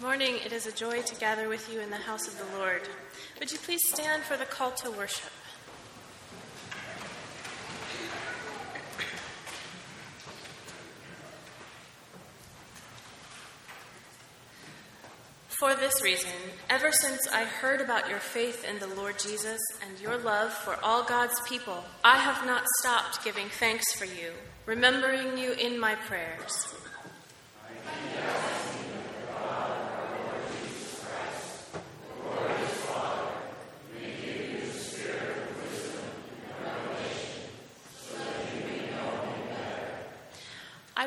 Good morning. It is a joy to gather with you in the house of the Lord. Would you please stand for the call to worship? For this reason, ever since I heard about your faith in the Lord Jesus and your love for all God's people, I have not stopped giving thanks for you, remembering you in my prayers. I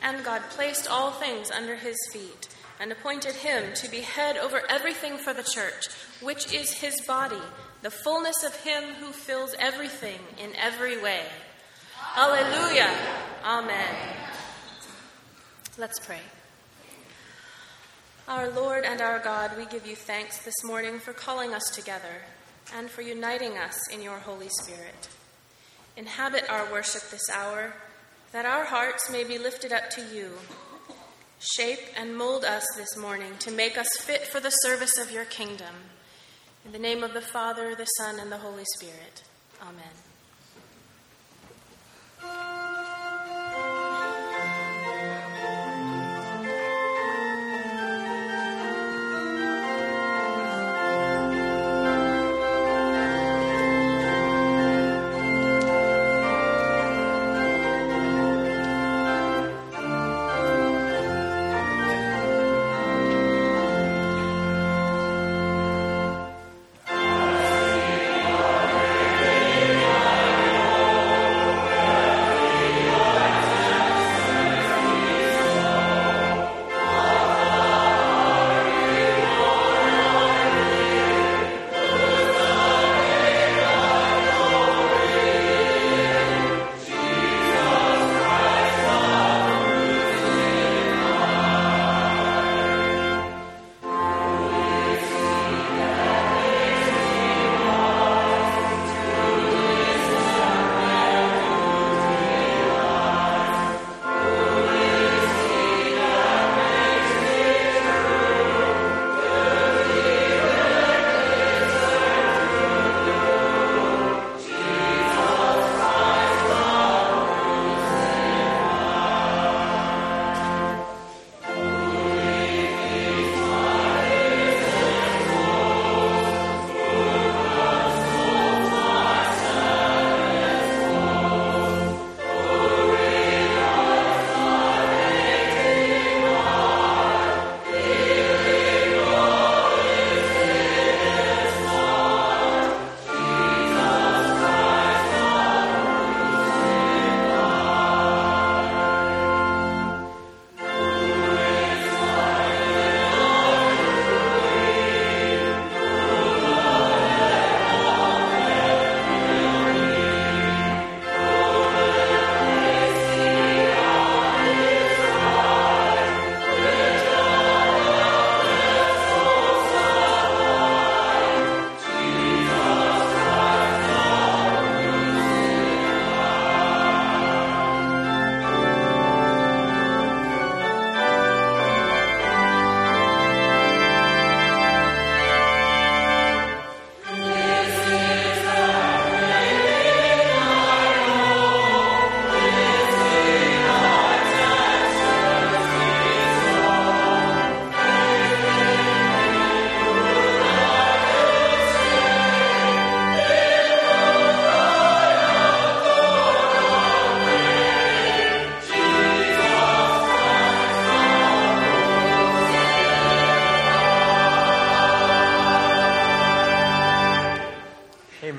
And God placed all things under his feet and appointed him to be head over everything for the church, which is his body, the fullness of him who fills everything in every way. Alleluia. Amen. Let's pray. Our Lord and our God, we give you thanks this morning for calling us together and for uniting us in your Holy Spirit. Inhabit our worship this hour, that our hearts may be lifted up to you. Shape and mold us this morning to make us fit for the service of your kingdom. In the name of the Father, the Son, and the Holy Spirit. Amen.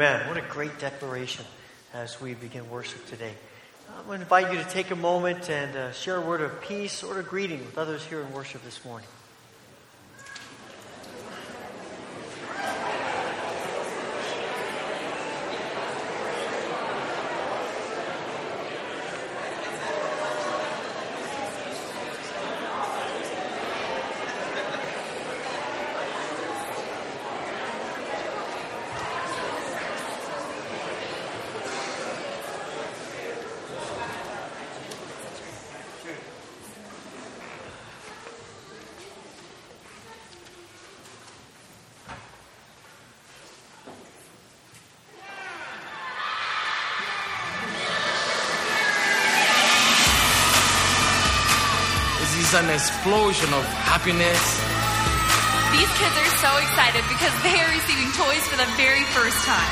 Amen. What a great declaration as we begin worship today. I'm going to invite you to take a moment and share a word of peace or a greeting with others here in worship this morning. It's an explosion of happiness. These kids are so excited because they are receiving toys for the very first time.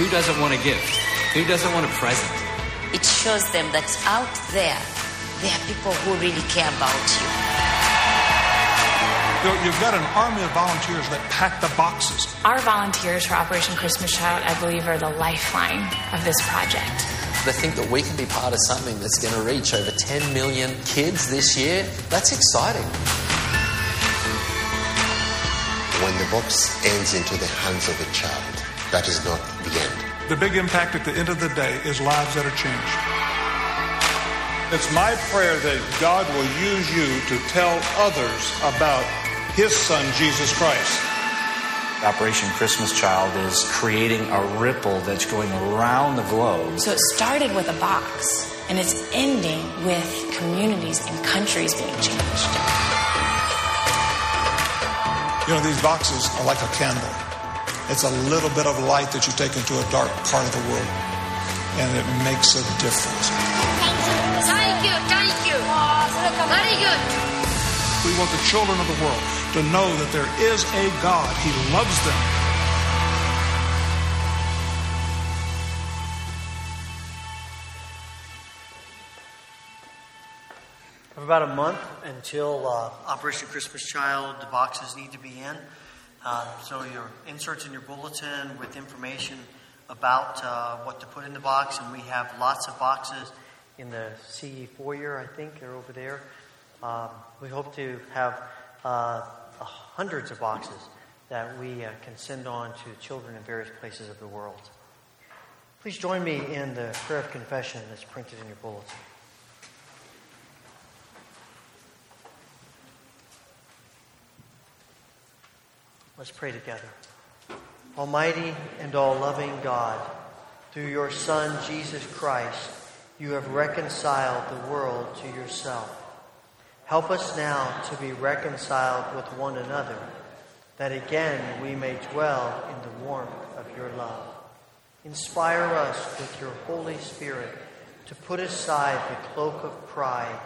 Who doesn't want a gift? Who doesn't want a present? It shows them that out there are people who really care about you. You've got an army of volunteers that pack the boxes. Our volunteers for Operation Christmas Child, I believe, are the lifeline of this project. To think that we can be part of something that's going to reach over 10 million kids this year, that's exciting. When the box ends into the hands of a child, that is not the end. The big impact at the end of the day is lives that are changed. It's my prayer that God will use you to tell others about His Son, Jesus Christ. Operation Christmas Child is creating a ripple that's going around the globe. So it started with a box, and it's ending with communities and countries being changed. You know, these boxes are like a candle. It's a little bit of light that you take into a dark part of the world, and it makes a difference. Thank you. Thank you. Very good. We want the children of the world to know that there is a God. He loves them. For about a month until Operation Christmas Child, the boxes need to be in. So your inserts in your bulletin with information about what to put in the box. And we have lots of boxes in the CE foyer, I think. They're over there. We hope to have hundreds of boxes that we can send on to children in various places of the world. Please join me in the prayer of confession that's printed in your bulletin. Let's pray together. Almighty and all-loving God, through your Son, Jesus Christ, you have reconciled the world to yourself. Help us now to be reconciled with one another, that again we may dwell in the warmth of your love. Inspire us with your Holy Spirit to put aside the cloak of pride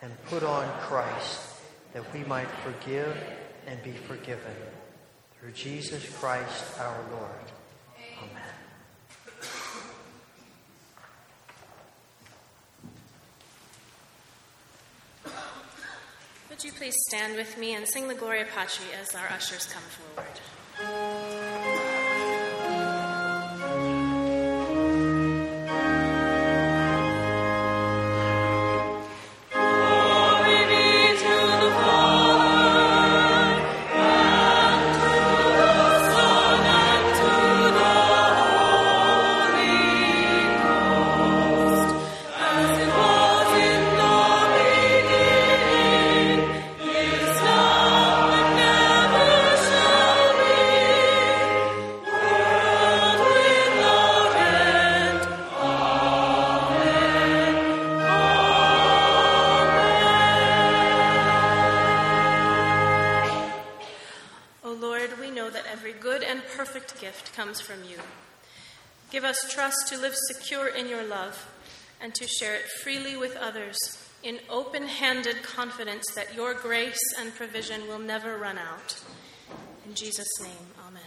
and put on Christ, that we might forgive and be forgiven. Through Jesus Christ our Lord. Amen. Would you please stand with me and sing the Gloria Patri as our ushers come forward? To live secure in your love and to share it freely with others in open-handed confidence that your grace and provision will never run out. In Jesus' name, amen.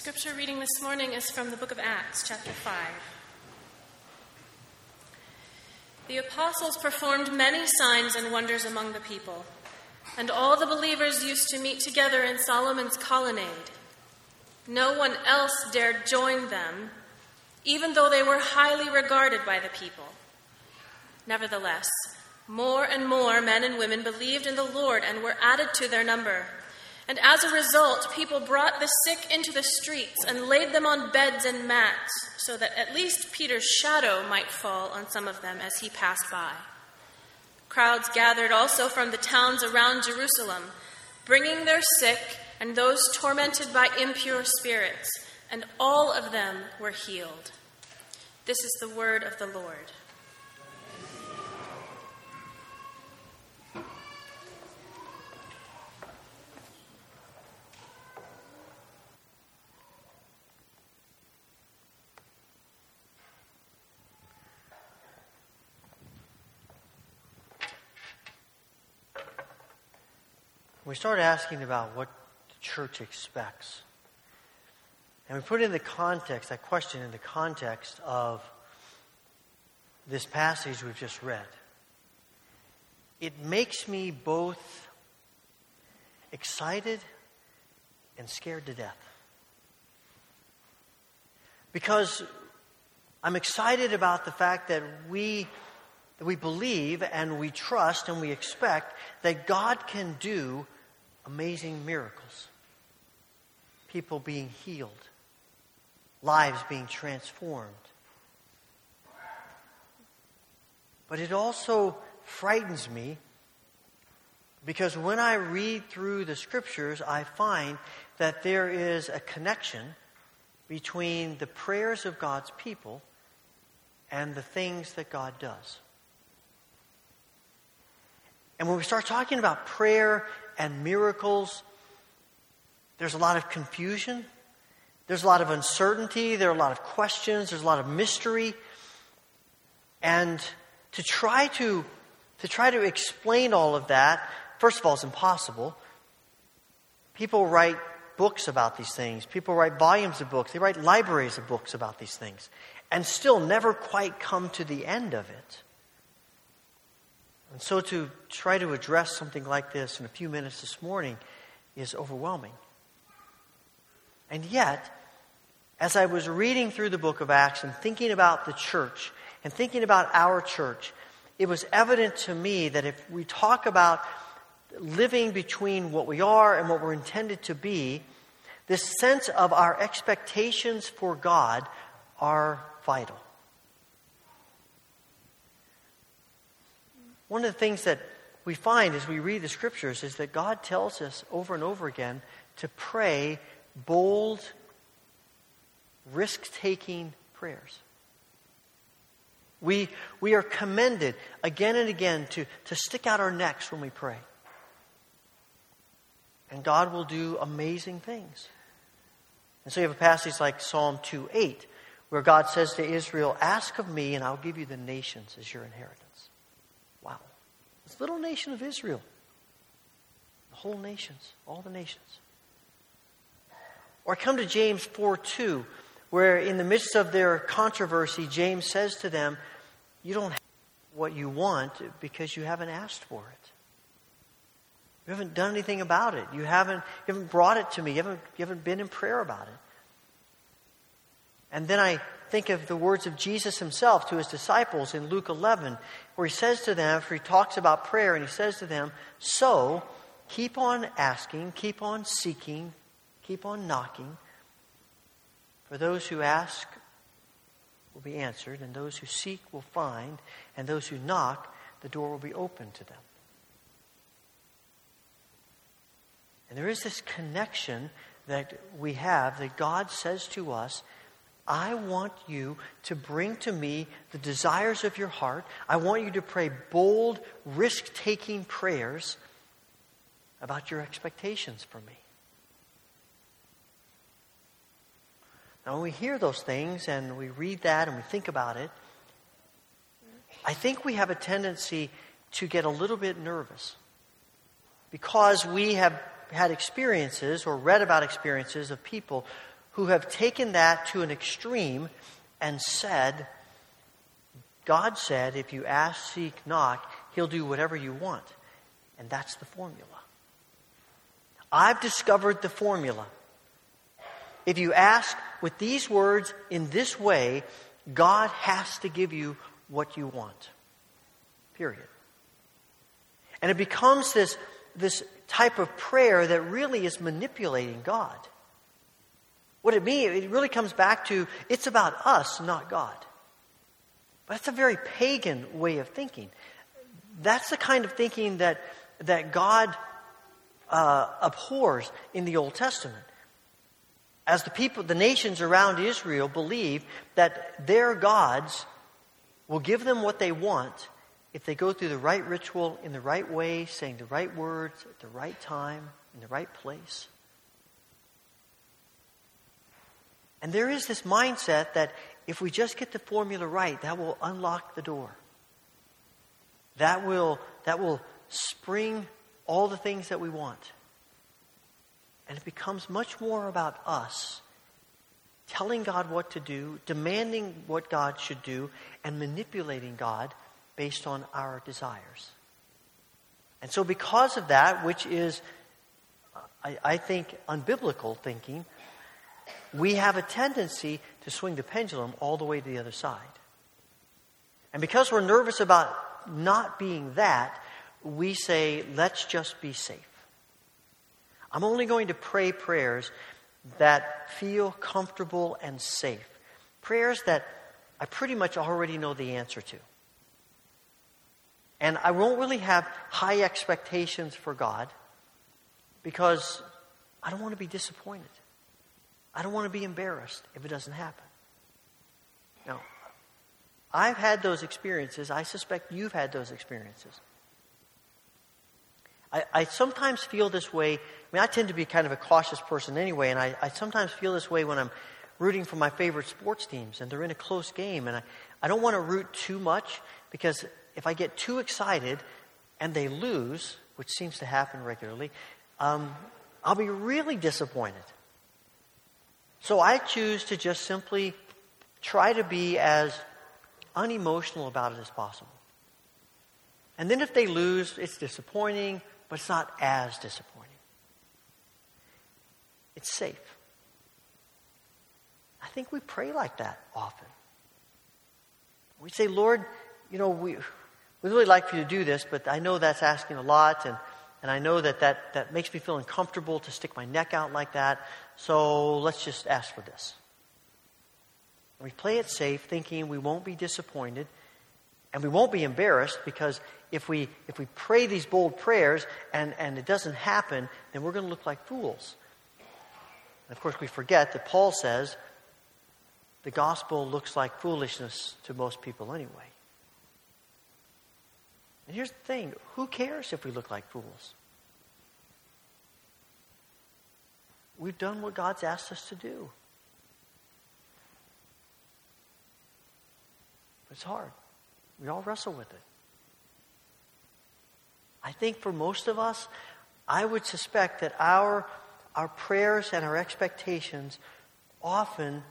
Scripture reading this morning is from the book of Acts, chapter 5. The apostles performed many signs and wonders among the people, and all the believers used to meet together in Solomon's colonnade. No one else dared join them, even though they were highly regarded by the people. Nevertheless, more and more men and women believed in the Lord and were added to their number. And as a result, people brought the sick into the streets and laid them on beds and mats, so that at least Peter's shadow might fall on some of them as he passed by. Crowds gathered also from the towns around Jerusalem, bringing their sick and those tormented by impure spirits, and all of them were healed. This is the word of the Lord. We start asking about what the church expects. And we put in the context, that question in the context of this passage we've just read. It makes me both excited and scared to death. Because I'm excited about the fact that we believe and we trust and we expect that God can do amazing miracles. People being healed. Lives being transformed. But it also frightens me because when I read through the scriptures, I find that there is a connection between the prayers of God's people and the things that God does. And when we start talking about prayer and miracles, there's a lot of confusion. There's a lot of uncertainty. There are a lot of questions. There's a lot of mystery. And to try to explain all of that, first of all, it's impossible. People write books about these things. People write volumes of books. They write libraries of books about these things. And still never quite come to the end of it. And so to try to address something like this in a few minutes this morning is overwhelming. And yet, as I was reading through the book of Acts and thinking about the church and thinking about our church, it was evident to me that if we talk about living between what we are and what we're intended to be, this sense of our expectations for God are vital. One of the things that we find as we read the scriptures is that God tells us over and over again to pray bold, risk-taking prayers. We are commended again and again to stick out our necks when we pray. And God will do amazing things. And so you have a passage like Psalm 2:8, where God says to Israel, "Ask of me and I'll give you the nations as your inheritance." This little nation of Israel. The whole nations. All the nations. Or come to James 4:2, where in the midst of their controversy, James says to them, you don't have what you want because you haven't asked for it. You haven't done anything about it. You haven't brought it to me. You haven't been in prayer about it. And then I think of the words of Jesus himself to his disciples in Luke 11, where he says to them, for he talks about prayer, and he says to them, so keep on asking, keep on seeking, keep on knocking. For those who ask will be answered, and those who seek will find, and those who knock, the door will be opened to them. And there is this connection that we have that God says to us, I want you to bring to me the desires of your heart. I want you to pray bold, risk-taking prayers about your expectations for me. Now, when we hear those things and we read that and we think about it, I think we have a tendency to get a little bit nervous because we have had experiences or read about experiences of people who have taken that to an extreme and said, God said, if you ask, seek, knock, he'll do whatever you want. And that's the formula. I've discovered the formula. If you ask with these words in this way, God has to give you what you want. Period. And it becomes this type of prayer that really is manipulating God. What it means, it really comes back to, it's about us, not God. But that's a very pagan way of thinking. That's the kind of thinking that God abhors in the Old Testament. As the nations around Israel believe that their gods will give them what they want if they go through the right ritual in the right way, saying the right words at the right time, in the right place. And there is this mindset that if we just get the formula right, that will unlock the door. That will spring all the things that we want. And it becomes much more about us telling God what to do, demanding what God should do, and manipulating God based on our desires. And so because of that, which is, I think, unbiblical thinking, we have a tendency to swing the pendulum all the way to the other side. And because we're nervous about not being that, we say, let's just be safe. I'm only going to pray prayers that feel comfortable and safe. Prayers that I pretty much already know the answer to. And I won't really have high expectations for God because I don't want to be disappointed. I don't want to be embarrassed if it doesn't happen. Now, I've had those experiences. I suspect you've had those experiences. I sometimes feel this way. I mean, I tend to be kind of a cautious person anyway, and I sometimes feel this way when I'm rooting for my favorite sports teams and they're in a close game, and I don't want to root too much because if I get too excited and they lose, which seems to happen regularly, I'll be really disappointed. So I choose to just simply try to be as unemotional about it as possible. And then if they lose, it's disappointing, but it's not as disappointing. It's safe. I think we pray like that often. We say, Lord, we really like for you to do this, but I know that's asking a lot, and I know that makes me feel uncomfortable to stick my neck out like that, so let's just ask for this. And we play it safe, thinking we won't be disappointed, and we won't be embarrassed, because if we pray these bold prayers and it doesn't happen, then we're going to look like fools. And of course, we forget that Paul says the gospel looks like foolishness to most people anyway. And here's the thing, who cares if we look like fools? We've done what God's asked us to do. It's hard. We all wrestle with it. I think for most of us, I would suspect that our prayers and our expectations often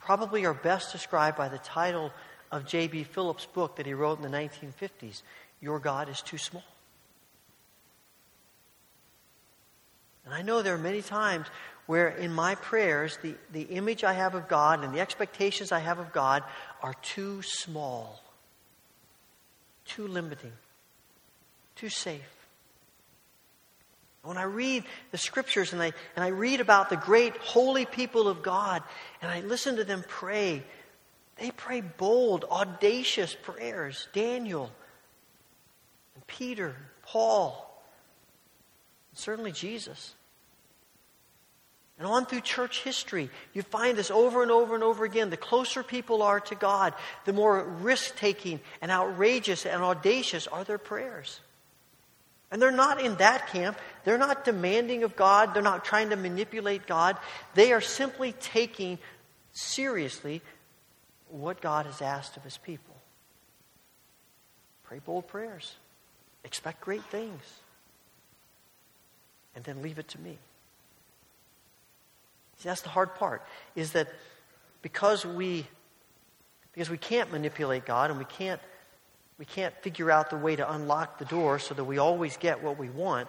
probably are best described by the title of J.B. Phillips' book that he wrote in the 1950s, Your God is Too Small. And I know there are many times where in my prayers, the image I have of God and the expectations I have of God are too small, too limiting, too safe. When I read the scriptures and I read about the great holy people of God and I listen to them pray, they pray bold, audacious prayers. Daniel, and Peter, Paul, and certainly Jesus. And on through church history, you find this over and over and over again. The closer people are to God, the more risk-taking and outrageous and audacious are their prayers. And they're not in that camp. They're not demanding of God. They're not trying to manipulate God. They are simply taking seriously what God has asked of his people. Pray bold prayers. Expect great things. And then leave it to me. See, that's the hard part, is that because we can't manipulate God, and we can't figure out the way to unlock the door so that we always get what we want,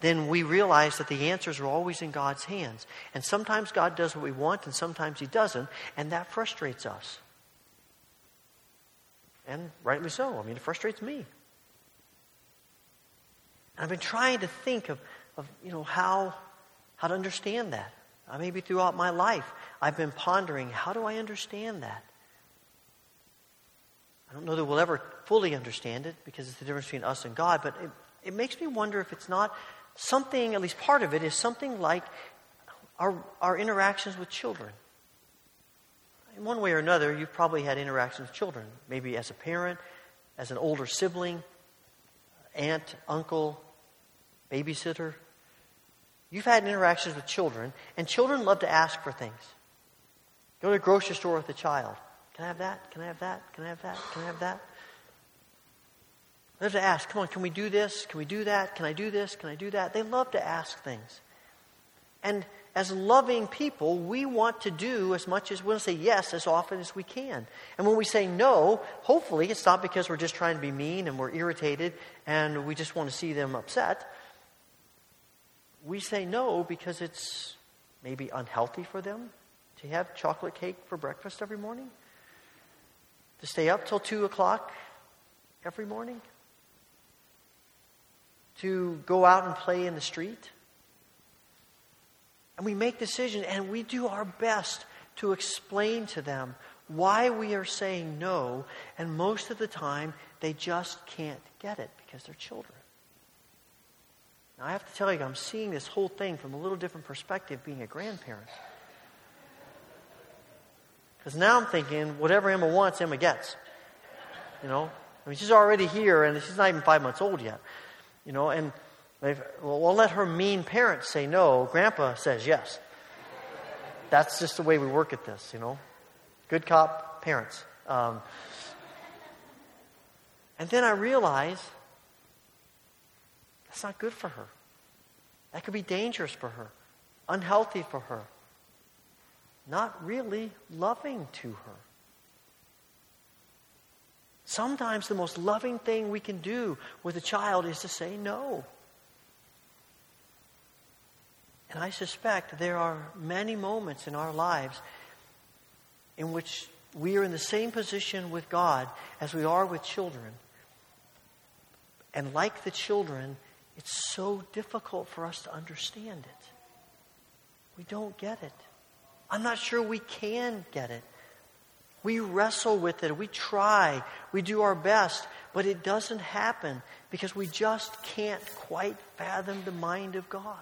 then we realize that the answers are always in God's hands. And sometimes God does what we want, and sometimes he doesn't, and that frustrates us. And rightly so. I mean, it frustrates me. And I've been trying to think of how to understand that. Maybe throughout my life, I've been pondering, how do I understand that? I don't know that we'll ever fully understand it, because it's the difference between us and God, but it makes me wonder if it's not something, at least part of it, is something like our interactions with children. In one way or another, you've probably had interactions with children, maybe as a parent, as an older sibling, aunt, uncle, babysitter. You've had interactions with children, and children love to ask for things. Go to the grocery store with a child. Can I have that? Can I have that? Can I have that? Can I have that? They love to ask, come on, can we do this? Can we do that? Can I do this? Can I do that? They love to ask things. And as loving people, we want to do as much as we want to say yes as often as we can. And when we say no, hopefully it's not because we're just trying to be mean and we're irritated and we just want to see them upset. We say no because it's maybe unhealthy for them to have chocolate cake for breakfast every morning, to stay up till 2 o'clock every morning, to go out and play in the street. And we make decisions and we do our best to explain to them why we are saying no, and most of the time they just can't get it because they're children. I have to tell you, I'm seeing this whole thing from a little different perspective being a grandparent. Because now I'm thinking, whatever Emma wants, Emma gets. You know? I mean, she's already here, and she's not even 5 months old yet. You know, and we'll let her mean parents say no. Grandpa says yes. That's just the way we work at this, you know? Good cop parents. And then I realize that's not good for her. That could be dangerous for her, unhealthy for her, not really loving to her. Sometimes the most loving thing we can do with a child is to say no. And I suspect there are many moments in our lives in which we are in the same position with God as we are with children. And like the children, it's so difficult for us to understand it. We don't get it. I'm not sure we can get it. We wrestle with it. We try. We do our best. But it doesn't happen because we just can't quite fathom the mind of God.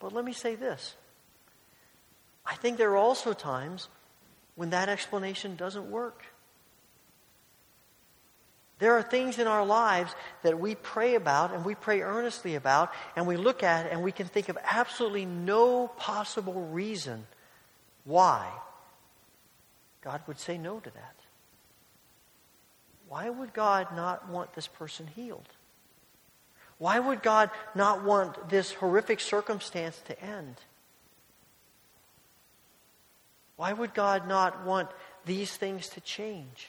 But let me say this. I think there are also times when that explanation doesn't work. There are things in our lives that we pray about and we pray earnestly about, and we look at it and we can think of absolutely no possible reason why God would say no to that. Why would God not want this person healed? Why would God not want this horrific circumstance to end? Why would God not want these things to change?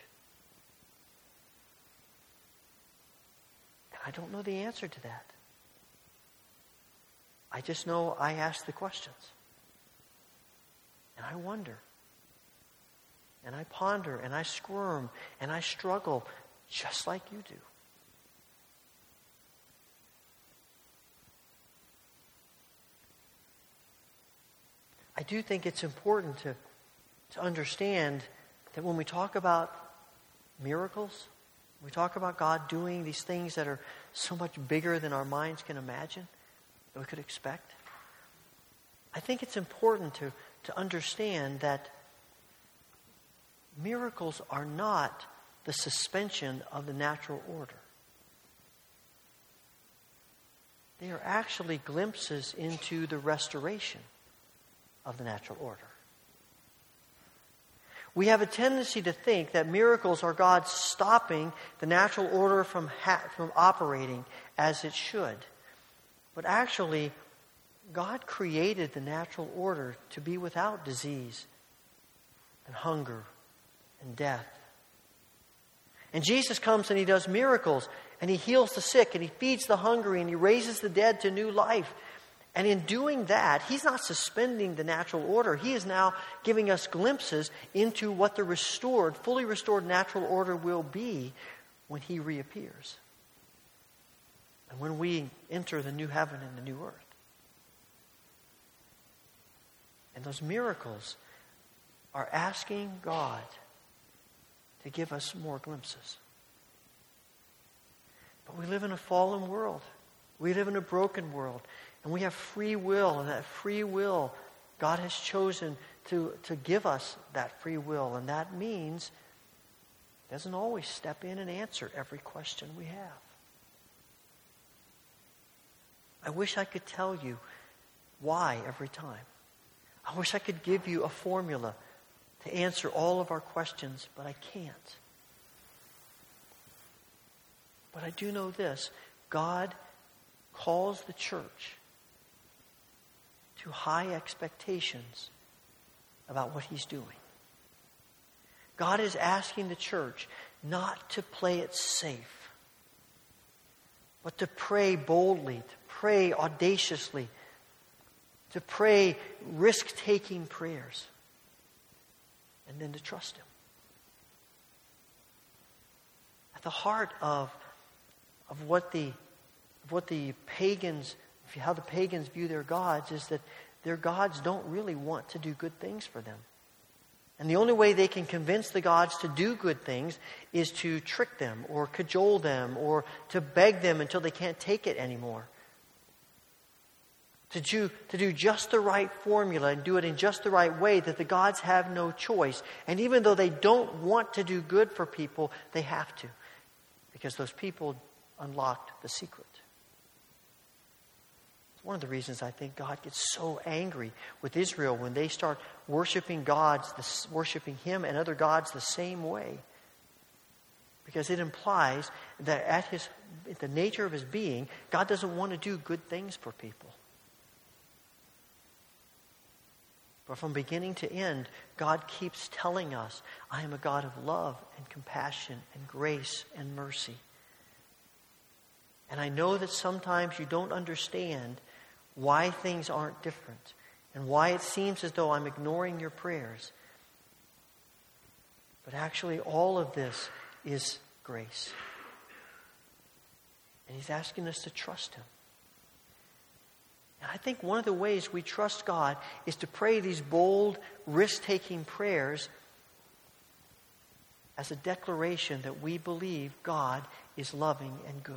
I don't know the answer to that. I just know I ask the questions. And I wonder. And I ponder. And I squirm. And I struggle just like you do. I do think it's important to understand that when we talk about miracles, we talk about God doing these things that are so much bigger than our minds can imagine, that we could expect. I think it's important to understand that miracles are not the suspension of the natural order. They are actually glimpses into the restoration of the natural order. We have a tendency to think that miracles are God stopping the natural order from operating as it should. But actually, God created the natural order to be without disease and hunger and death. And Jesus comes and he does miracles, and he heals the sick, and he feeds the hungry, and he raises the dead to new life. And in doing that, he's not suspending the natural order. He is now giving us glimpses into what the restored, fully restored natural order will be when he reappears. And when we enter the new heaven and the new earth. And those miracles are asking God to give us more glimpses. But we live in a fallen world. We live in a broken world. And we have free will. And that free will, God has chosen to give us that free will. And that means he doesn't always step in and answer every question we have. I wish I could tell you why every time. I wish I could give you a formula to answer all of our questions, but I can't. But I do know this. God calls the church to high expectations about what he's doing. God is asking the church not to play it safe, but to pray boldly, to pray audaciously, to pray risk-taking prayers, and then to trust him. At the heart of how the pagans view their gods is that their gods don't really want to do good things for them. And the only way they can convince the gods to do good things is to trick them or cajole them or to beg them until they can't take it anymore. To do just the right formula and do it in just the right way that the gods have no choice. And even though they don't want to do good for people, they have to. Because those people unlocked the secret. It's one of the reasons I think God gets so angry with Israel when they start worshiping him and other gods the same way. Because it implies that at the nature of his being, God doesn't want to do good things for people. But from beginning to end, God keeps telling us, I am a God of love and compassion and grace and mercy. And I know that sometimes you don't understand why things aren't different and why it seems as though I'm ignoring your prayers. But actually, all of this is grace. And he's asking us to trust him. And I think one of the ways we trust God is to pray these bold, risk-taking prayers as a declaration that we believe God is loving and good.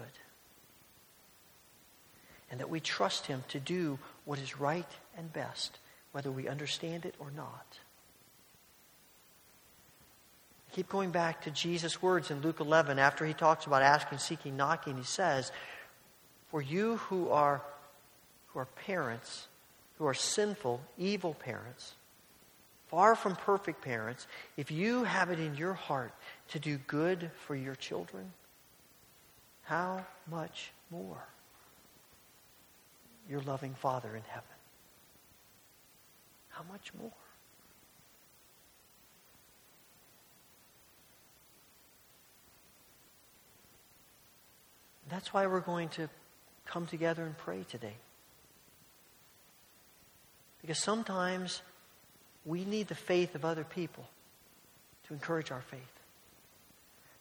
And that we trust him to do what is right and best, whether we understand it or not. I keep going back to Jesus' words in Luke 11 after he talks about asking, seeking, knocking. He says, for you who are parents, who are sinful, evil parents, far from perfect parents, if you have it in your heart to do good for your children, how much more your loving Father in heaven? How much more? That's why we're going to come together and pray today. Because sometimes we need the faith of other people to encourage our faith.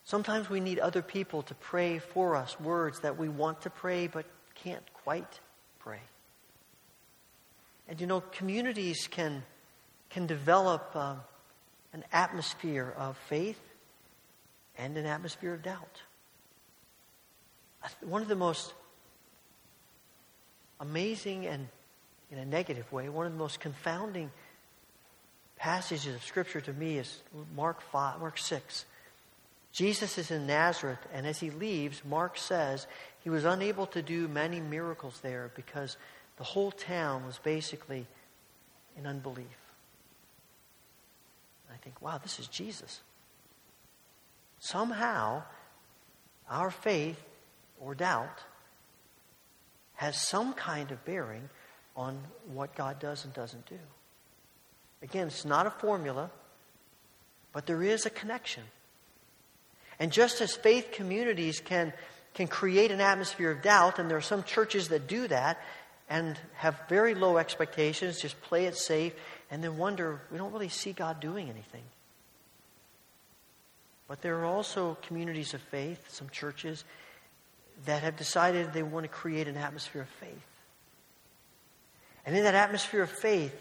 Sometimes we need other people to pray for us words that we want to pray but can't quite pray. And you know, communities can develop an atmosphere of faith and an atmosphere of doubt. One of the most amazing and, in a negative way, one of the most confounding passages of Scripture to me is Mark 5, Mark 6. Jesus is in Nazareth, and as he leaves, Mark says he was unable to do many miracles there because the whole town was basically in unbelief. And I think, wow, this is Jesus. Somehow, our faith or doubt has some kind of bearing on what God does and doesn't do. Again, it's not a formula, but there is a connection. And just as faith communities can create an atmosphere of doubt, and there are some churches that do that and have very low expectations, just play it safe, and then wonder, we don't really see God doing anything. But there are also communities of faith, some churches, that have decided they want to create an atmosphere of faith. And in that atmosphere of faith,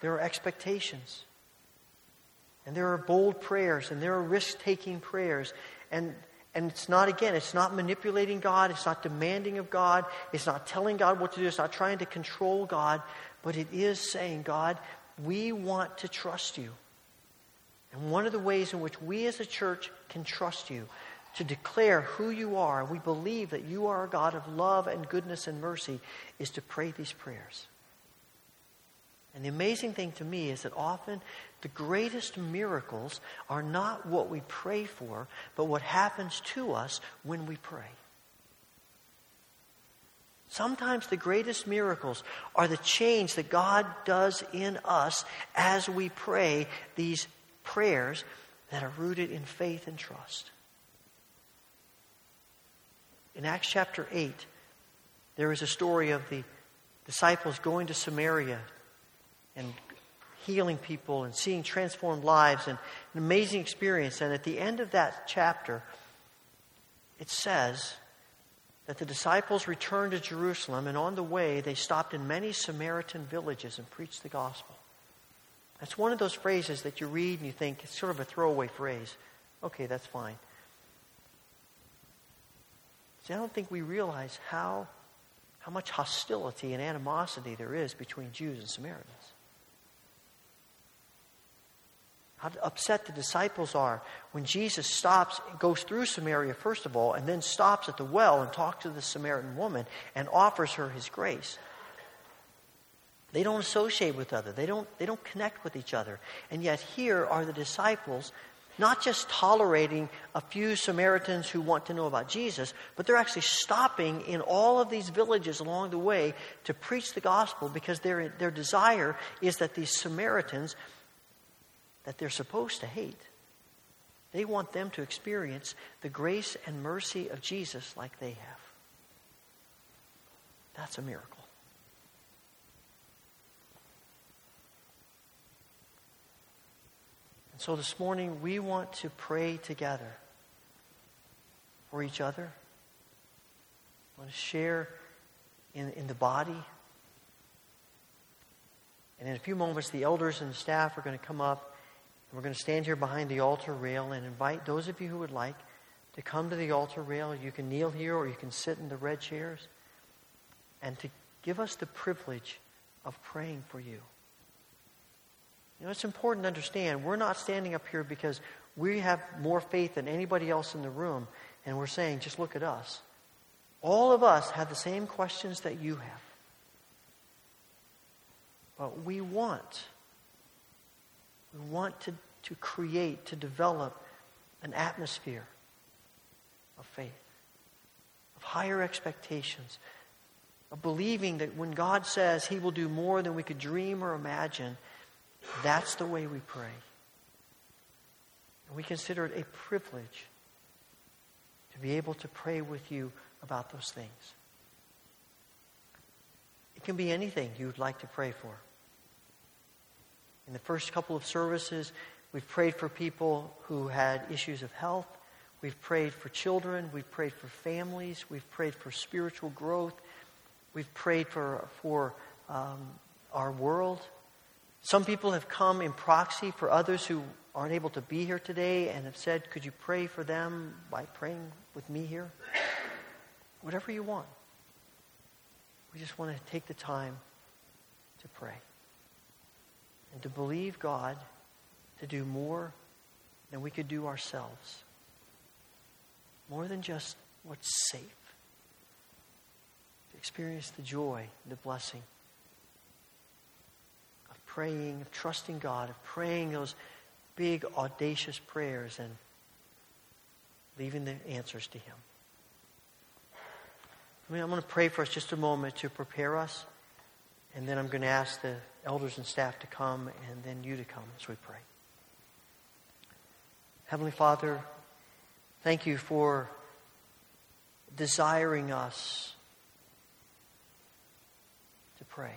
there are expectations. And there are bold prayers. And there are risk-taking prayers. And it's not, again, it's not manipulating God. It's not demanding of God. It's not telling God what to do. It's not trying to control God. But it is saying, God, we want to trust you. And one of the ways in which we as a church can trust you, to declare who you are, and we believe that you are a God of love and goodness and mercy, is to pray these prayers. And the amazing thing to me is that often the greatest miracles are not what we pray for, but what happens to us when we pray. Sometimes the greatest miracles are the change that God does in us as we pray these prayers that are rooted in faith and trust. In Acts chapter 8, there is a story of the disciples going to Samaria and healing people and seeing transformed lives, and an amazing experience. And at the end of that chapter, it says that the disciples returned to Jerusalem, and on the way they stopped in many Samaritan villages and preached the gospel. That's one of those phrases that you read and you think it's sort of a throwaway phrase. Okay, that's fine. See, I don't think we realize how much hostility and animosity there is between Jews and Samaritans. How upset the disciples are when Jesus stops, goes through Samaria first of all, and then stops at the well and talks to the Samaritan woman and offers her his grace. They don't associate with other. They don't connect with each other. And yet here are the disciples, not just tolerating a few Samaritans who want to know about Jesus, but they're actually stopping in all of these villages along the way to preach the gospel, because their desire is that these Samaritans that they're supposed to hate, they want them to experience the grace and mercy of Jesus like they have. That's a miracle. And so this morning, we want to pray together for each other. I want to share in the body. And in a few moments, the elders and the staff are going to come up. And we're going to stand here behind the altar rail and invite those of you who would like to come to the altar rail. You can kneel here or you can sit in the red chairs. And to give us the privilege of praying for you. You know, it's important to understand we're not standing up here because we have more faith than anybody else in the room, and we're saying, just look at us. All of us have the same questions that you have. But we want to create, to develop an atmosphere of faith, of higher expectations, of believing that when God says he will do more than we could dream or imagine, that's the way we pray. And we consider it a privilege to be able to pray with you about those things. It can be anything you'd like to pray for. In the first couple of services, we've prayed for people who had issues of health. We've prayed for children. We've prayed for families. We've prayed for spiritual growth. We've prayed for our world. Some people have come in proxy for others who aren't able to be here today and have said, could you pray for them by praying with me here? Whatever you want. We just want to take the time to pray and to believe God to do more than we could do ourselves. More than just what's safe. To experience the joy, the blessing. Praying, of trusting God, of praying those big, audacious prayers and leaving the answers to him. I'm going to pray for us just a moment to prepare us. And then I'm going to ask the elders and staff to come, and then you to come as we pray. Heavenly Father, thank you for desiring us to pray.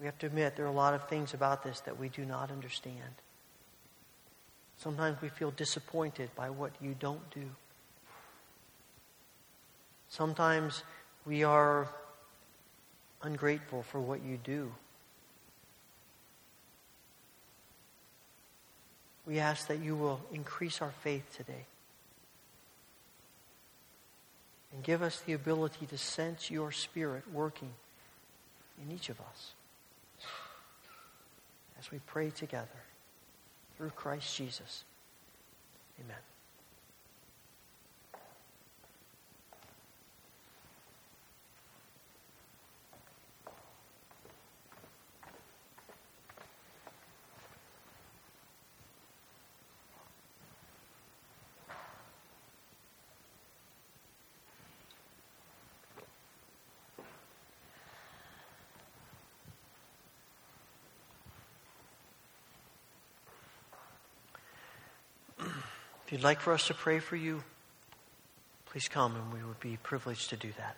We have to admit there are a lot of things about this that we do not understand. Sometimes we feel disappointed by what you don't do. Sometimes we are ungrateful for what you do. We ask that you will increase our faith today and give us the ability to sense your Spirit working in each of us as we pray together through Christ Jesus. Amen. If you'd like for us to pray for you, please come, and we would be privileged to do that.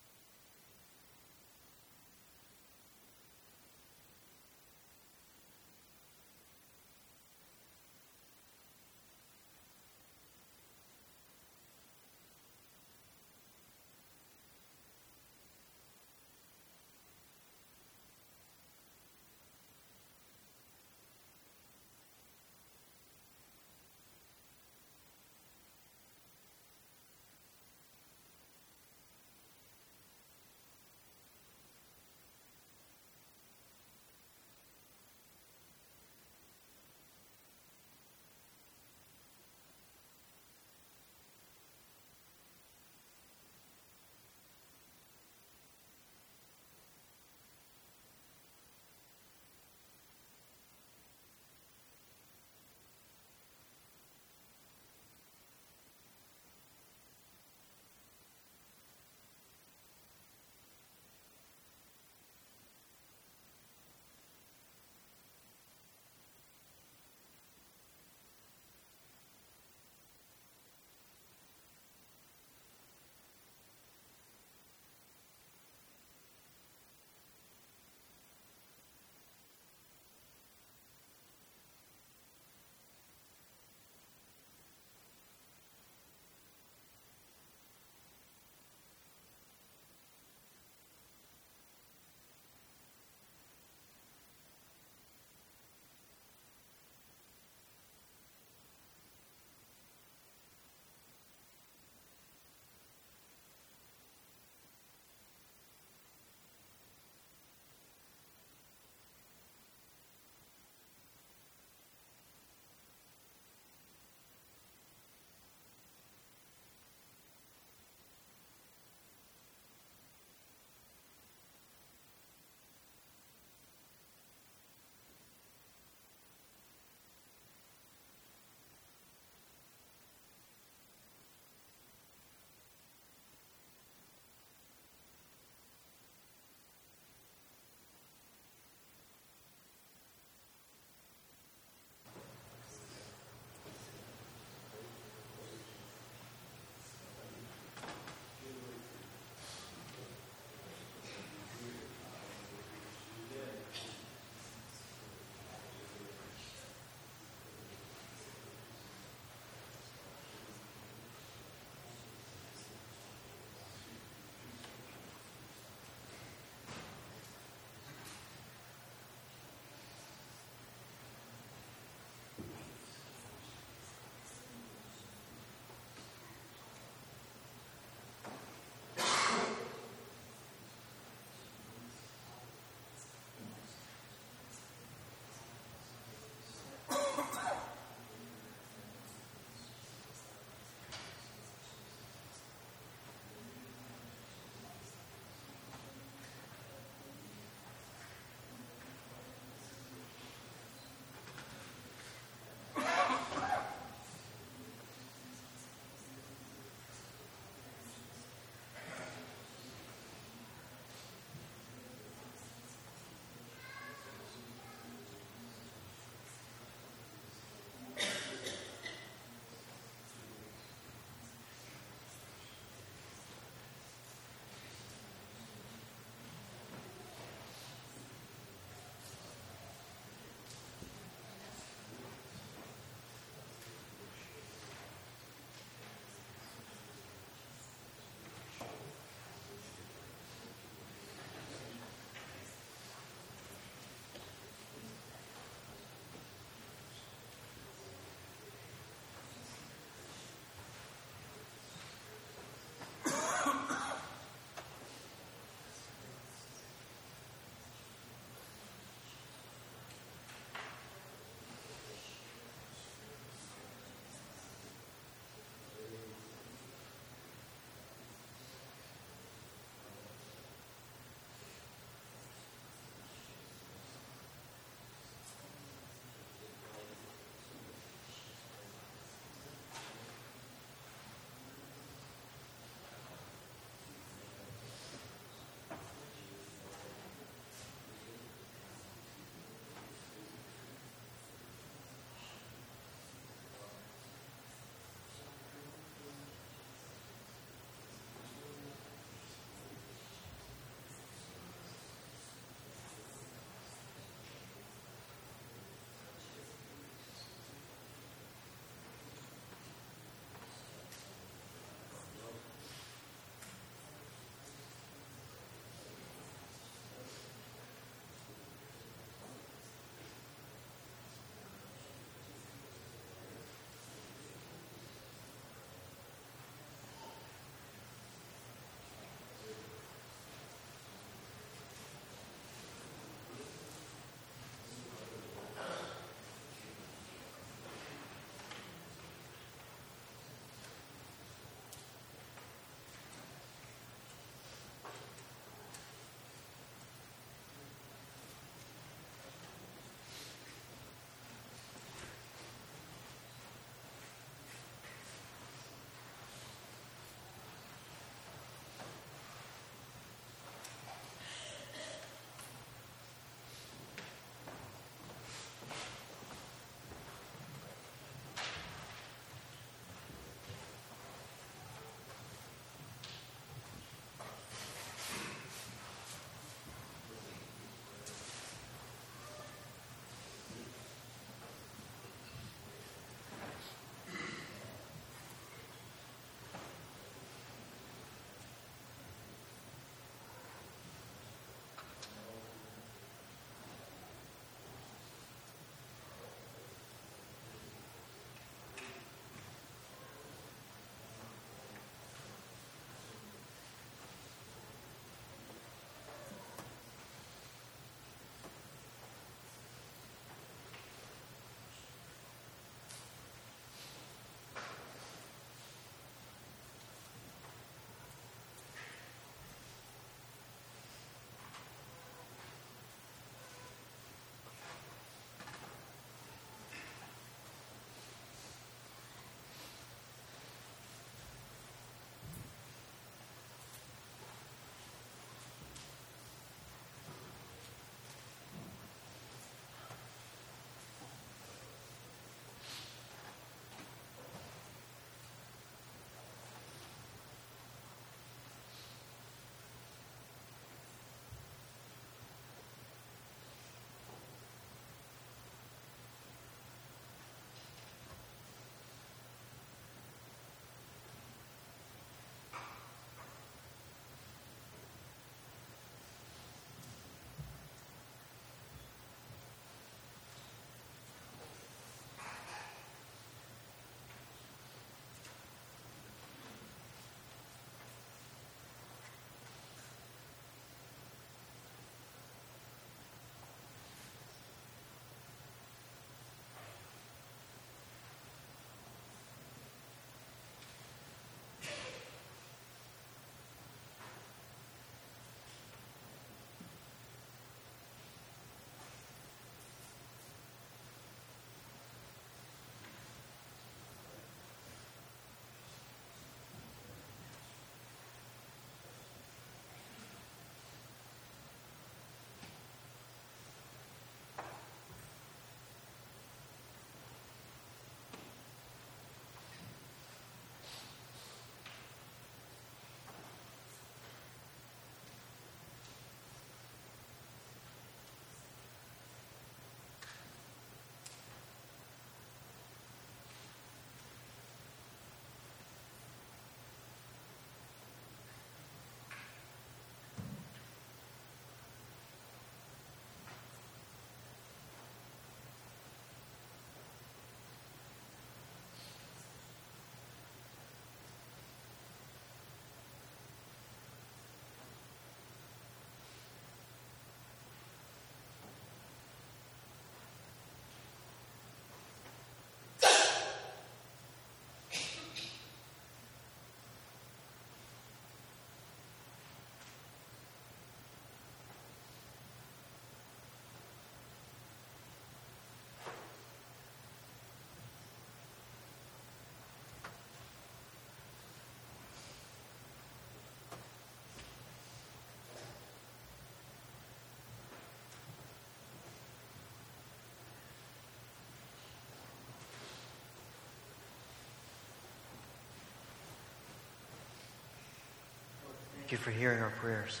Thank you for hearing our prayers.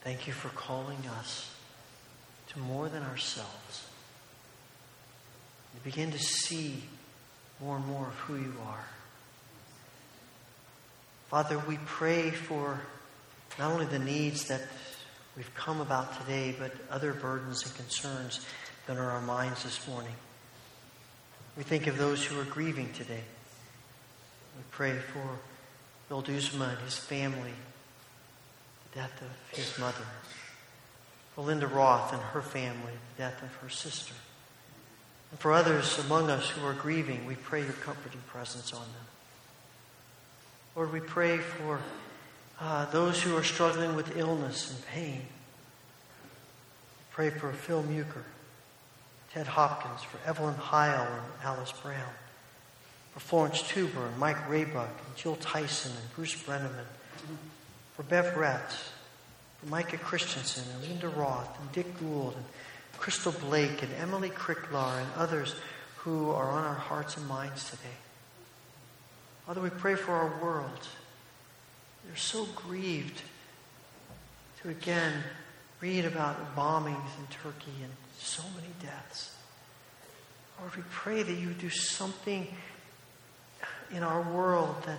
Thank you for calling us to more than ourselves, to begin to see more and more of who you are. Father, we pray for not only the needs that we've come about today, but other burdens and concerns that are on our minds this morning. We think of those who are grieving today. We pray for Bill Duzma and his family, the death of his mother. For Linda Roth and her family, the death of her sister. And for others among us who are grieving, we pray your comforting presence on them. Lord, we pray for those who are struggling with illness and pain. We pray for Phil Mucker, Ted Hopkins, for Evelyn Heil and Alice Brown, for Florence Tuber and Mike Raybuck and Jill Tyson and Bruce Brenneman, for Bev Rett, for Micah Christensen and Linda Roth and Dick Gould and Crystal Blake and Emily Cricklar and others who are on our hearts and minds today. Father, we pray for our world. They're so grieved to again read about bombings in Turkey and so many deaths. Lord, we pray that you would do something in our world that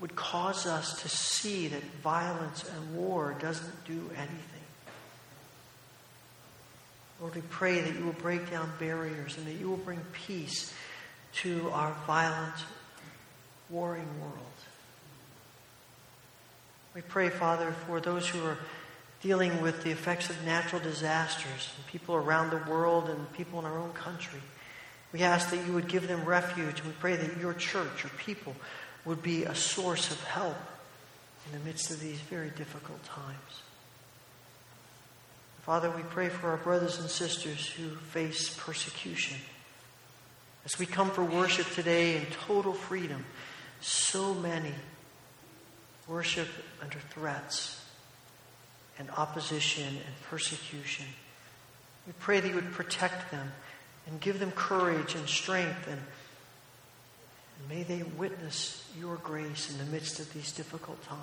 would cause us to see that violence and war doesn't do anything. Lord, we pray that you will break down barriers and that you will bring peace to our violent, warring world. We pray, Father, for those who are dealing with the effects of natural disasters and people around the world and people in our own country. We ask that you would give them refuge. We pray that your church, your people, would be a source of help in the midst of these very difficult times. Father, we pray for our brothers and sisters who face persecution. As we come for worship today in total freedom, so many worship under threats and opposition and persecution. We pray that you would protect them and give them courage and strength, and may they witness your grace in the midst of these difficult times.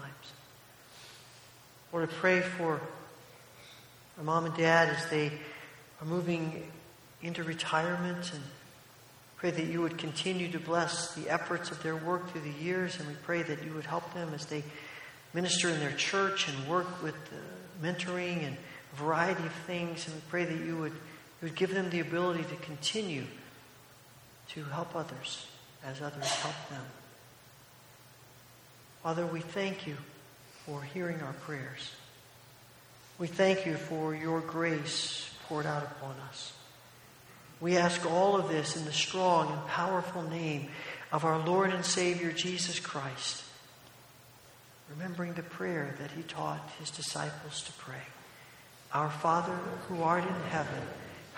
Lord, I pray for our mom and dad as they are moving into retirement, and pray that you would continue to bless the efforts of their work through the years, and we pray that you would help them as they minister in their church and work with mentoring and a variety of things, and we pray that you would give them the ability to continue to help others as others help them. Father, we thank you for hearing our prayers. We thank you for your grace poured out upon us. We ask all of this in the strong and powerful name of our Lord and Savior Jesus Christ, remembering the prayer that he taught his disciples to pray. Our Father, who art in heaven,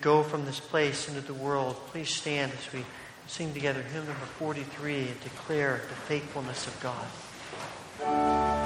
go from this place into the world, please stand as we sing together hymn number 43 and declare the faithfulness of God.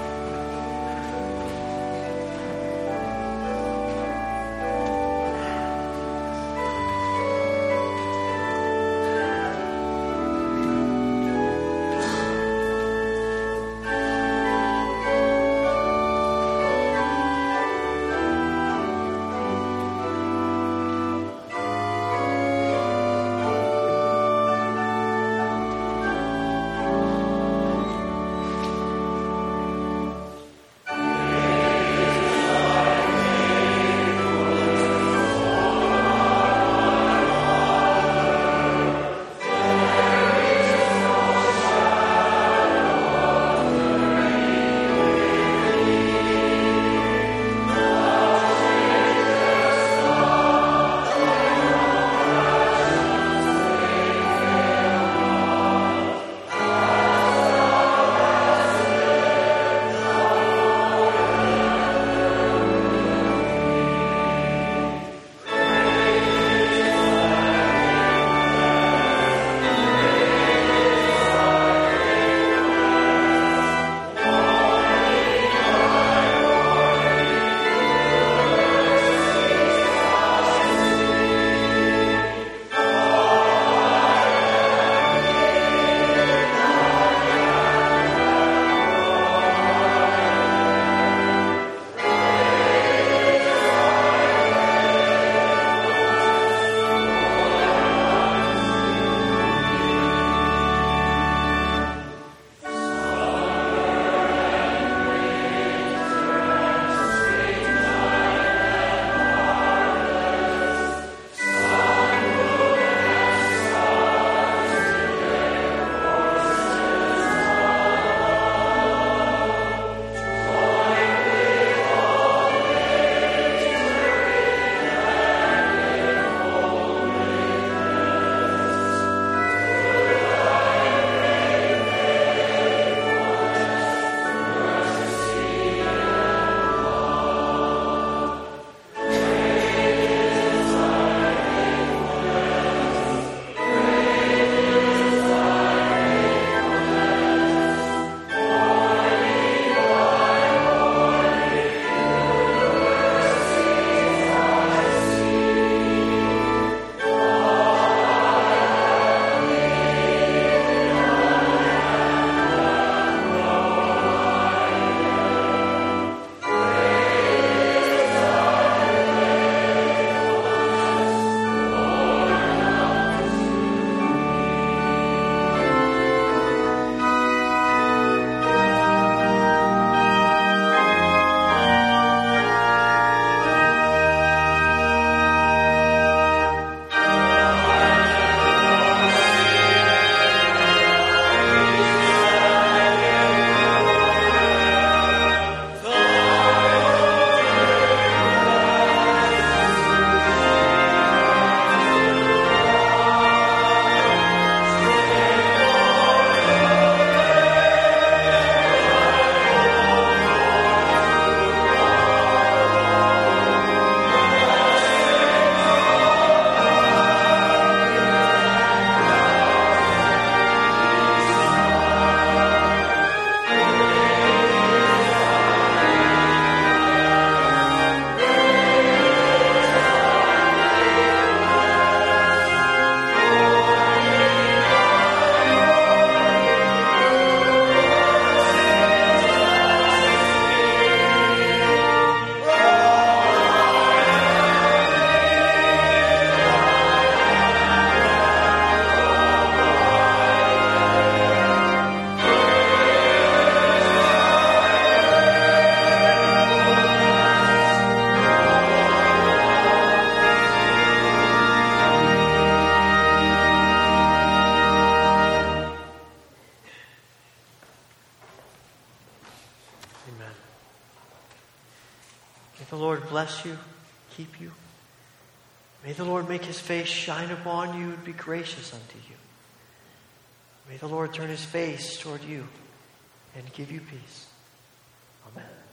bless you, keep you. May the Lord make his face shine upon you and be gracious unto you. May the Lord turn his face toward you and give you peace. Amen.